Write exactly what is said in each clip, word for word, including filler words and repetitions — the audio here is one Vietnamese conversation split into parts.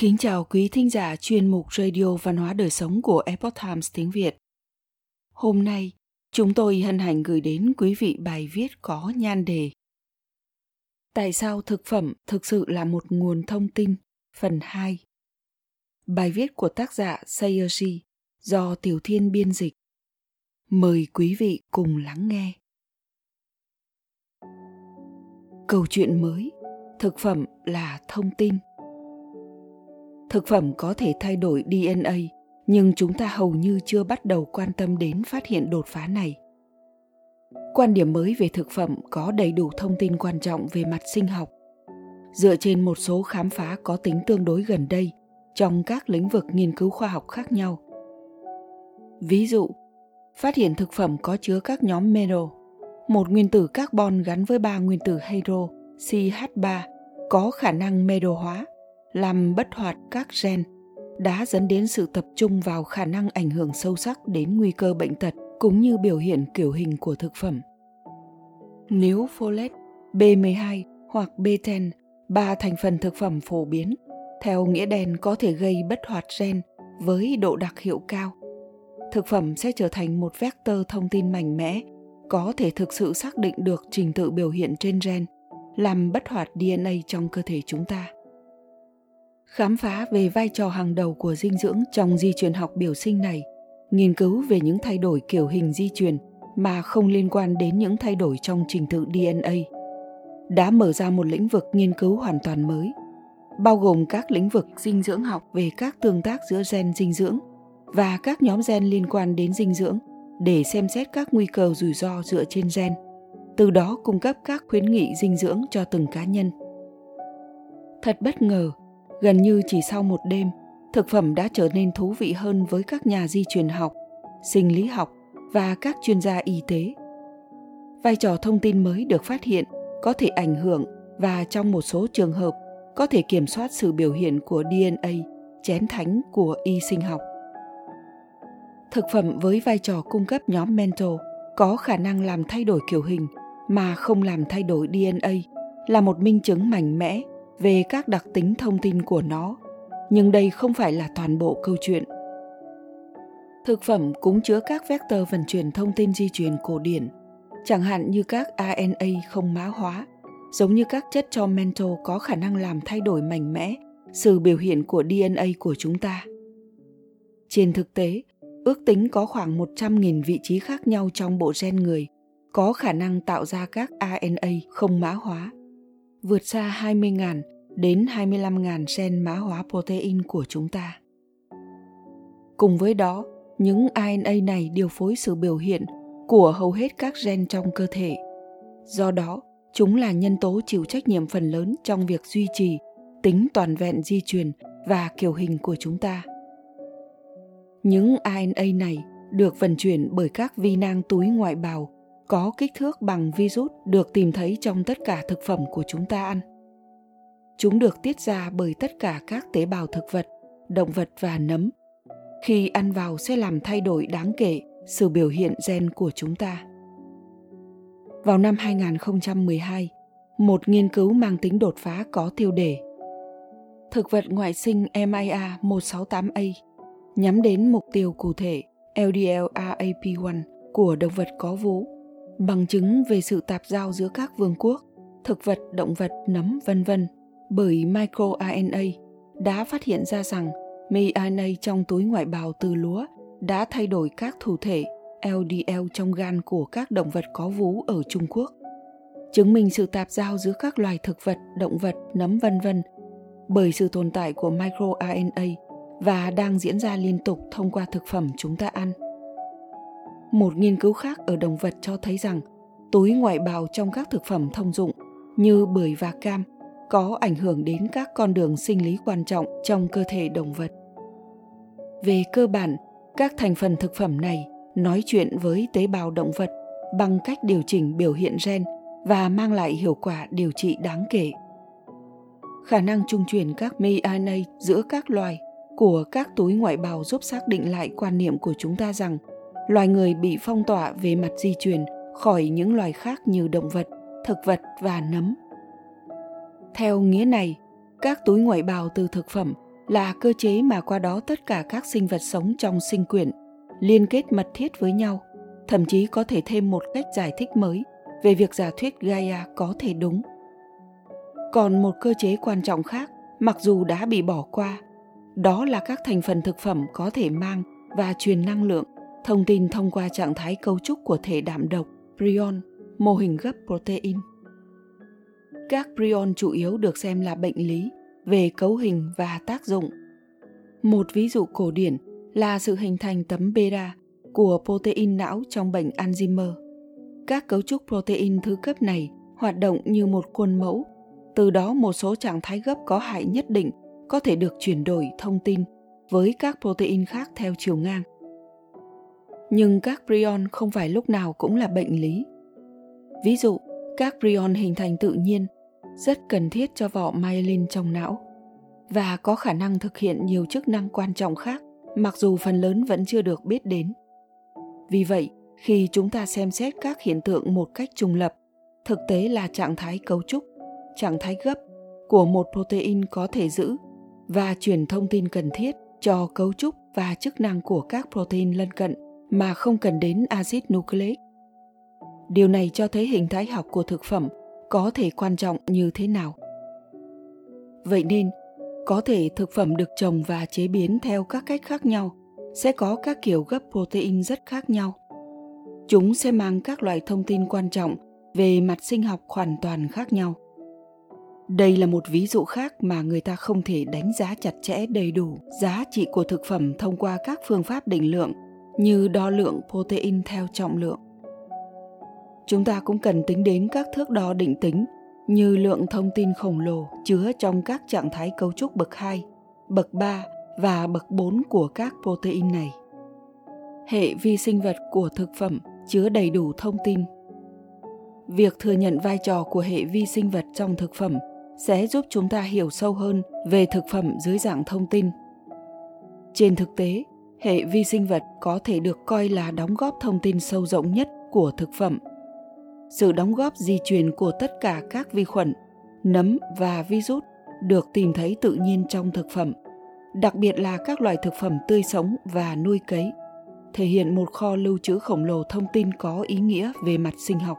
Kính chào quý thính giả chuyên mục Radio Văn hóa Đời Sống của Epoch Times tiếng Việt. Hôm nay, chúng tôi hân hạnh gửi đến quý vị bài viết có nhan đề Tại sao thực phẩm thực sự là một nguồn thông tin? Phần hai. Bài viết của tác giả Sayerji do Tiểu Thiên biên dịch. Mời quý vị cùng lắng nghe. Câu chuyện mới, thực phẩm là thông tin. Thực phẩm có thể thay đổi đê en a, nhưng chúng ta hầu như chưa bắt đầu quan tâm đến phát hiện đột phá này. Quan điểm mới về thực phẩm có đầy đủ thông tin quan trọng về mặt sinh học. Dựa trên một số khám phá có tính tương đối gần đây trong các lĩnh vực nghiên cứu khoa học khác nhau. Ví dụ, phát hiện thực phẩm có chứa các nhóm meno, một nguyên tử carbon gắn với ba nguyên tử hydro C H ba có khả năng meno hóa, làm bất hoạt các gen, đã dẫn đến sự tập trung vào khả năng ảnh hưởng sâu sắc đến nguy cơ bệnh tật cũng như biểu hiện kiểu hình của thực phẩm. Nếu folate, B mười hai hoặc B mười, ba thành phần thực phẩm phổ biến, theo nghĩa đen có thể gây bất hoạt gen với độ đặc hiệu cao, thực phẩm sẽ trở thành một vector thông tin mạnh mẽ, có thể thực sự xác định được trình tự biểu hiện trên gen, làm bất hoạt đê en a trong cơ thể chúng ta. Khám phá về vai trò hàng đầu của dinh dưỡng trong di truyền học biểu sinh này, nghiên cứu về những thay đổi kiểu hình di truyền mà không liên quan đến những thay đổi trong trình tự đê en a, đã mở ra một lĩnh vực nghiên cứu hoàn toàn mới, bao gồm các lĩnh vực dinh dưỡng học về các tương tác giữa gen dinh dưỡng và các nhóm gen liên quan đến dinh dưỡng để xem xét các nguy cơ rủi ro dựa trên gen, từ đó cung cấp các khuyến nghị dinh dưỡng cho từng cá nhân. Thật bất ngờ, gần như chỉ sau một đêm, thực phẩm đã trở nên thú vị hơn với các nhà di truyền học, sinh lý học và các chuyên gia y tế. Vai trò thông tin mới được phát hiện có thể ảnh hưởng và trong một số trường hợp có thể kiểm soát sự biểu hiện của đê en a, chén thánh của y sinh học. Thực phẩm với vai trò cung cấp nhóm mento có khả năng làm thay đổi kiểu hình mà không làm thay đổi đê en a là một minh chứng mạnh mẽ về các đặc tính thông tin của nó, nhưng đây không phải là toàn bộ câu chuyện. Thực phẩm cũng chứa các vector vận chuyển thông tin di truyền cổ điển, chẳng hạn như các a en a không mã hóa, giống như các chất cho mento có khả năng làm thay đổi mạnh mẽ sự biểu hiện của đê en a của chúng ta. Trên thực tế, ước tính có khoảng một trăm nghìn vị trí khác nhau trong bộ gen người có khả năng tạo ra các a en a không mã hóa, vượt xa hai mươi nghìn đến hai mươi lăm nghìn gen mã hóa protein của chúng ta. Cùng với đó, những a en a này điều phối sự biểu hiện của hầu hết các gen trong cơ thể. Do đó, chúng là nhân tố chịu trách nhiệm phần lớn trong việc duy trì tính toàn vẹn di truyền và kiểu hình của chúng ta. Những a en a này được vận chuyển bởi các vi nang túi ngoại bào có kích thước bằng virus được tìm thấy trong tất cả thực phẩm của chúng ta ăn. Chúng được tiết ra bởi tất cả các tế bào thực vật, động vật và nấm. Khi ăn vào sẽ làm thay đổi đáng kể sự biểu hiện gen của chúng ta. Vào năm hai không một hai, một nghiên cứu mang tính đột phá có tiêu đề Thực vật ngoại sinh em i a một trăm sáu mươi tám A nhắm đến mục tiêu cụ thể L D L R A P một của động vật có vú, bằng chứng về sự tạp giao giữa các vương quốc, thực vật, động vật, nấm, vân vân bởi microRNA đã phát hiện ra rằng em i a trong túi ngoại bào từ lúa đã thay đổi các thủ thể L D L trong gan của các động vật có vú ở Trung Quốc, chứng minh sự tạp giao giữa các loài thực vật, động vật, nấm, vân vân bởi sự tồn tại của microRNA và đang diễn ra liên tục thông qua thực phẩm chúng ta ăn. Một nghiên cứu khác ở động vật cho thấy rằng túi ngoại bào trong các thực phẩm thông dụng như bưởi và cam có ảnh hưởng đến các con đường sinh lý quan trọng trong cơ thể động vật. Về cơ bản, các thành phần thực phẩm này nói chuyện với tế bào động vật bằng cách điều chỉnh biểu hiện gen và mang lại hiệu quả điều trị đáng kể. Khả năng trung truyền các em i a giữa các loài của các túi ngoại bào giúp xác định lại quan niệm của chúng ta rằng loài người bị phong tỏa về mặt di truyền khỏi những loài khác như động vật, thực vật và nấm. Theo nghĩa này, các túi ngoại bào từ thực phẩm là cơ chế mà qua đó tất cả các sinh vật sống trong sinh quyển liên kết mật thiết với nhau, thậm chí có thể thêm một cách giải thích mới về việc giả thuyết Gaia có thể đúng. Còn một cơ chế quan trọng khác, mặc dù đã bị bỏ qua, đó là các thành phần thực phẩm có thể mang và truyền năng lượng, thông tin thông qua trạng thái cấu trúc của thể đạm độc, prion, mô hình gấp protein. Các prion chủ yếu được xem là bệnh lý về cấu hình và tác dụng. Một ví dụ cổ điển là sự hình thành tấm beta của protein não trong bệnh Alzheimer. Các cấu trúc protein thứ cấp này hoạt động như một khuôn mẫu, từ đó một số trạng thái gấp có hại nhất định có thể được chuyển đổi thông tin với các protein khác theo chiều ngang. Nhưng các prion không phải lúc nào cũng là bệnh lý. Ví dụ, các prion hình thành tự nhiên, rất cần thiết cho vỏ myelin trong não và có khả năng thực hiện nhiều chức năng quan trọng khác mặc dù phần lớn vẫn chưa được biết đến. Vì vậy, khi chúng ta xem xét các hiện tượng một cách trùng lập, thực tế là trạng thái cấu trúc, trạng thái gấp của một protein có thể giữ và truyền thông tin cần thiết cho cấu trúc và chức năng của các protein lân cận mà không cần đến axit nucleic. Điều này cho thấy hình thái học của thực phẩm có thể quan trọng như thế nào. Vậy nên, có thể thực phẩm được trồng và chế biến theo các cách khác nhau sẽ có các kiểu gấp protein rất khác nhau. Chúng sẽ mang các loại thông tin quan trọng về mặt sinh học hoàn toàn khác nhau. Đây là một ví dụ khác mà người ta không thể đánh giá chặt chẽ đầy đủ giá trị của thực phẩm thông qua các phương pháp định lượng như đo lượng protein theo trọng lượng. Chúng ta cũng cần tính đến các thước đo định tính như lượng thông tin khổng lồ chứa trong các trạng thái cấu trúc bậc hai, bậc ba và bậc bốn của các protein này. Hệ vi sinh vật của thực phẩm chứa đầy đủ thông tin. Việc thừa nhận vai trò của hệ vi sinh vật trong thực phẩm sẽ giúp chúng ta hiểu sâu hơn về thực phẩm dưới dạng thông tin. Trên thực tế, hệ vi sinh vật có thể được coi là đóng góp thông tin sâu rộng nhất của thực phẩm. Sự đóng góp di truyền của tất cả các vi khuẩn, nấm và virus được tìm thấy tự nhiên trong thực phẩm, đặc biệt là các loại thực phẩm tươi sống và nuôi cấy, thể hiện một kho lưu trữ khổng lồ thông tin có ý nghĩa về mặt sinh học.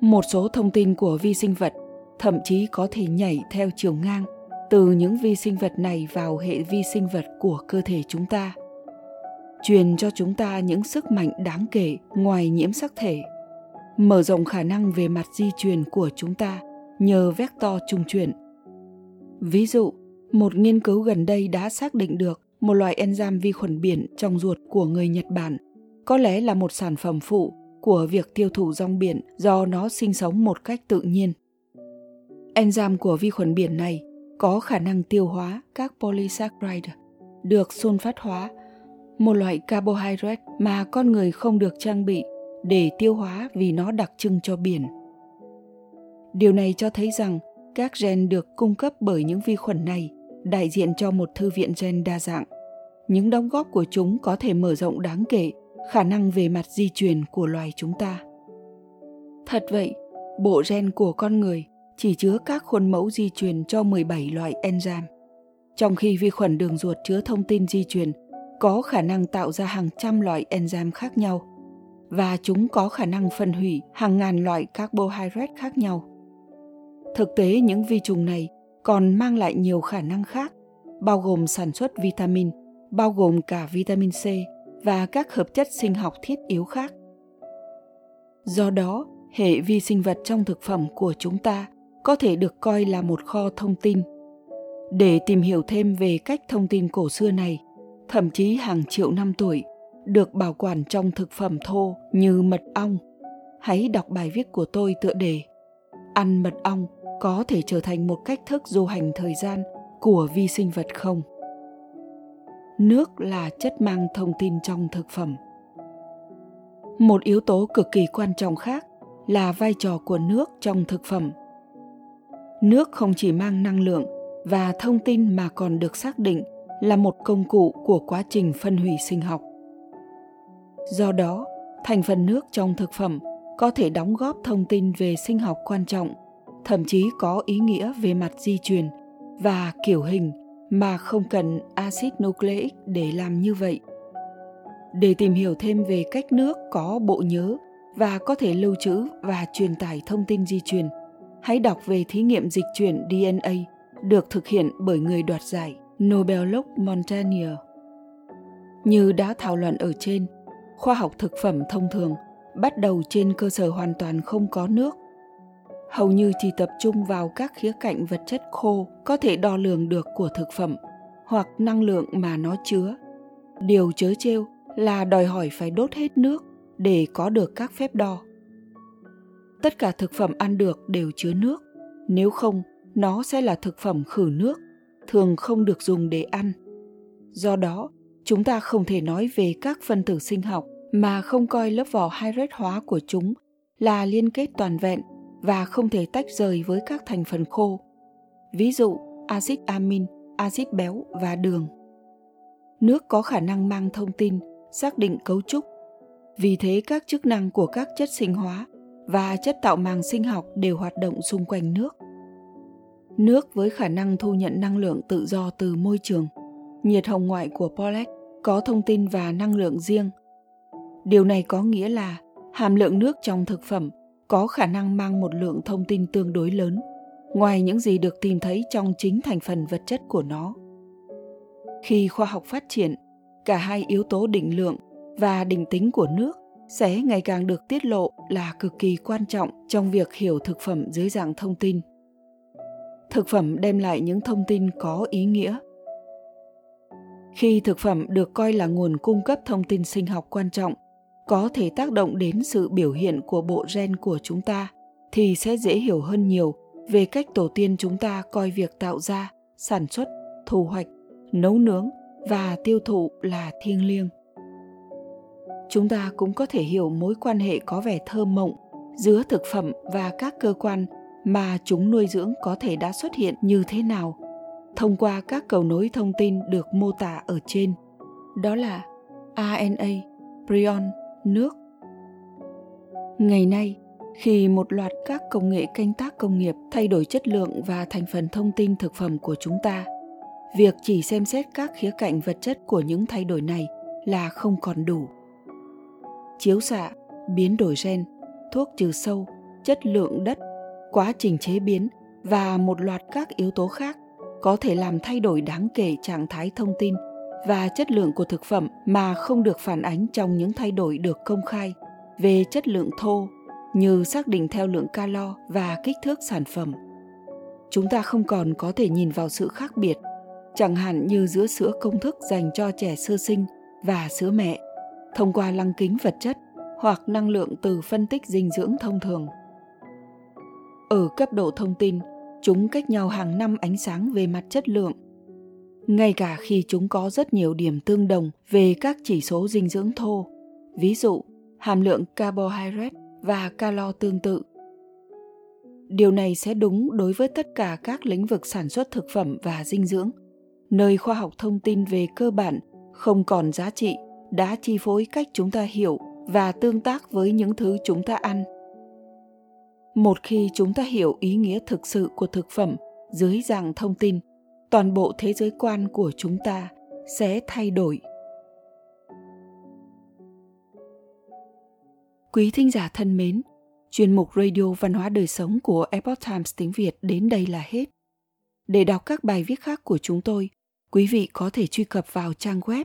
Một số thông tin của vi sinh vật thậm chí có thể nhảy theo chiều ngang từ những vi sinh vật này vào hệ vi sinh vật của cơ thể chúng ta, truyền cho chúng ta những sức mạnh đáng kể ngoài nhiễm sắc thể, mở rộng khả năng về mặt di truyền của chúng ta nhờ vector trung chuyển. Ví dụ, một nghiên cứu gần đây đã xác định được một loại enzyme vi khuẩn biển trong ruột của người Nhật Bản, có lẽ là một sản phẩm phụ của việc tiêu thụ rong biển do nó sinh sống một cách tự nhiên. Enzyme của vi khuẩn biển này có khả năng tiêu hóa các polysaccharide được sunfat hóa, một loại carbohydrate mà con người không được trang bị để tiêu hóa vì nó đặc trưng cho biển. Điều này cho thấy rằng các gen được cung cấp bởi những vi khuẩn này đại diện cho một thư viện gen đa dạng. Những đóng góp của chúng có thể mở rộng đáng kể khả năng về mặt di truyền của loài chúng ta. Thật vậy, bộ gen của con người chỉ chứa các khuôn mẫu di truyền cho mười bảy loại enzyme, trong khi vi khuẩn đường ruột chứa thông tin di truyền có khả năng tạo ra hàng trăm loại enzyme khác nhau, và chúng có khả năng phân hủy hàng ngàn loại carbohydrate khác nhau. Thực tế, những vi trùng này còn mang lại nhiều khả năng khác, bao gồm sản xuất vitamin, bao gồm cả vitamin C và các hợp chất sinh học thiết yếu khác. Do đó, hệ vi sinh vật trong thực phẩm của chúng ta có thể được coi là một kho thông tin. Để tìm hiểu thêm về cách thông tin cổ xưa này, thậm chí hàng triệu năm tuổi, được bảo quản trong thực phẩm thô như mật ong, hãy đọc bài viết của tôi tựa đề "Ăn mật ong có thể trở thành một cách thức du hành thời gian của vi sinh vật không?". Nước là chất mang thông tin trong thực phẩm. Một yếu tố cực kỳ quan trọng khác là vai trò của nước trong thực phẩm. Nước không chỉ mang năng lượng và thông tin mà còn được xác định là một công cụ của quá trình phân hủy sinh học. Do đó, thành phần nước trong thực phẩm có thể đóng góp thông tin về sinh học quan trọng, thậm chí có ý nghĩa về mặt di truyền và kiểu hình mà không cần axit nucleic để làm như vậy. Để tìm hiểu thêm về cách nước có bộ nhớ và có thể lưu trữ và truyền tải thông tin di truyền, hãy đọc về thí nghiệm dịch chuyển đê en a được thực hiện bởi người đoạt giải Nobel Luc Montagnier. Như đã thảo luận ở trên, khoa học thực phẩm thông thường bắt đầu trên cơ sở hoàn toàn không có nước, hầu như chỉ tập trung vào các khía cạnh vật chất khô có thể đo lường được của thực phẩm hoặc năng lượng mà nó chứa. Điều trớ trêu là đòi hỏi phải đốt hết nước để có được các phép đo. Tất cả thực phẩm ăn được đều chứa nước, nếu không nó sẽ là thực phẩm khử nước, thường không được dùng để ăn. Do đó, chúng ta không thể nói về các phân tử sinh học mà không coi lớp vỏ hydrat hóa của chúng là liên kết toàn vẹn và không thể tách rời với các thành phần khô, ví dụ axit amin, axit béo và đường. Nước có khả năng mang thông tin, xác định cấu trúc. Vì thế các chức năng của các chất sinh hóa và chất tạo màng sinh học đều hoạt động xung quanh nước. Nước với khả năng thu nhận năng lượng tự do từ môi trường, nhiệt hồng ngoại của Pollack có thông tin và năng lượng riêng. Điều này có nghĩa là hàm lượng nước trong thực phẩm có khả năng mang một lượng thông tin tương đối lớn, ngoài những gì được tìm thấy trong chính thành phần vật chất của nó. Khi khoa học phát triển, cả hai yếu tố định lượng và định tính của nước sẽ ngày càng được tiết lộ là cực kỳ quan trọng trong việc hiểu thực phẩm dưới dạng thông tin. Thực phẩm đem lại những thông tin có ý nghĩa. Khi thực phẩm được coi là nguồn cung cấp thông tin sinh học quan trọng, có thể tác động đến sự biểu hiện của bộ gen của chúng ta, thì sẽ dễ hiểu hơn nhiều về cách tổ tiên chúng ta coi việc tạo ra, sản xuất, thu hoạch, nấu nướng và tiêu thụ là thiêng liêng. Chúng ta cũng có thể hiểu mối quan hệ có vẻ thơ mộng giữa thực phẩm và các cơ quan mà chúng nuôi dưỡng có thể đã xuất hiện như thế nào thông qua các cầu nối thông tin được mô tả ở trên, đó là a en a, prion, nước. Ngày nay, khi một loạt các công nghệ canh tác công nghiệp thay đổi chất lượng và thành phần thông tin thực phẩm của chúng ta, việc chỉ xem xét các khía cạnh vật chất của những thay đổi này là không còn đủ. Chiếu xạ, biến đổi gen, thuốc trừ sâu, chất lượng đất, quá trình chế biến và một loạt các yếu tố khác có thể làm thay đổi đáng kể trạng thái thông tin và chất lượng của thực phẩm mà không được phản ánh trong những thay đổi được công khai về chất lượng thô, như xác định theo lượng calo và kích thước sản phẩm. Chúng ta không còn có thể nhìn vào sự khác biệt, chẳng hạn như giữa sữa công thức dành cho trẻ sơ sinh và sữa mẹ, thông qua lăng kính vật chất hoặc năng lượng từ phân tích dinh dưỡng thông thường. Ở cấp độ thông tin, chúng cách nhau hàng năm ánh sáng về mặt chất lượng, ngay cả khi chúng có rất nhiều điểm tương đồng về các chỉ số dinh dưỡng thô, ví dụ hàm lượng carbohydrate và calo tương tự. Điều này sẽ đúng đối với tất cả các lĩnh vực sản xuất thực phẩm và dinh dưỡng, nơi khoa học thông tin về cơ bản không còn giá trị, đã chi phối cách chúng ta hiểu và tương tác với những thứ chúng ta ăn. Một khi chúng ta hiểu ý nghĩa thực sự của thực phẩm dưới dạng thông tin, toàn bộ thế giới quan của chúng ta sẽ thay đổi. Quý thính giả thân mến, chuyên mục Radio Văn hóa Đời Sống của Epoch Times tiếng Việt đến đây là hết. Để đọc các bài viết khác của chúng tôi, quý vị có thể truy cập vào trang web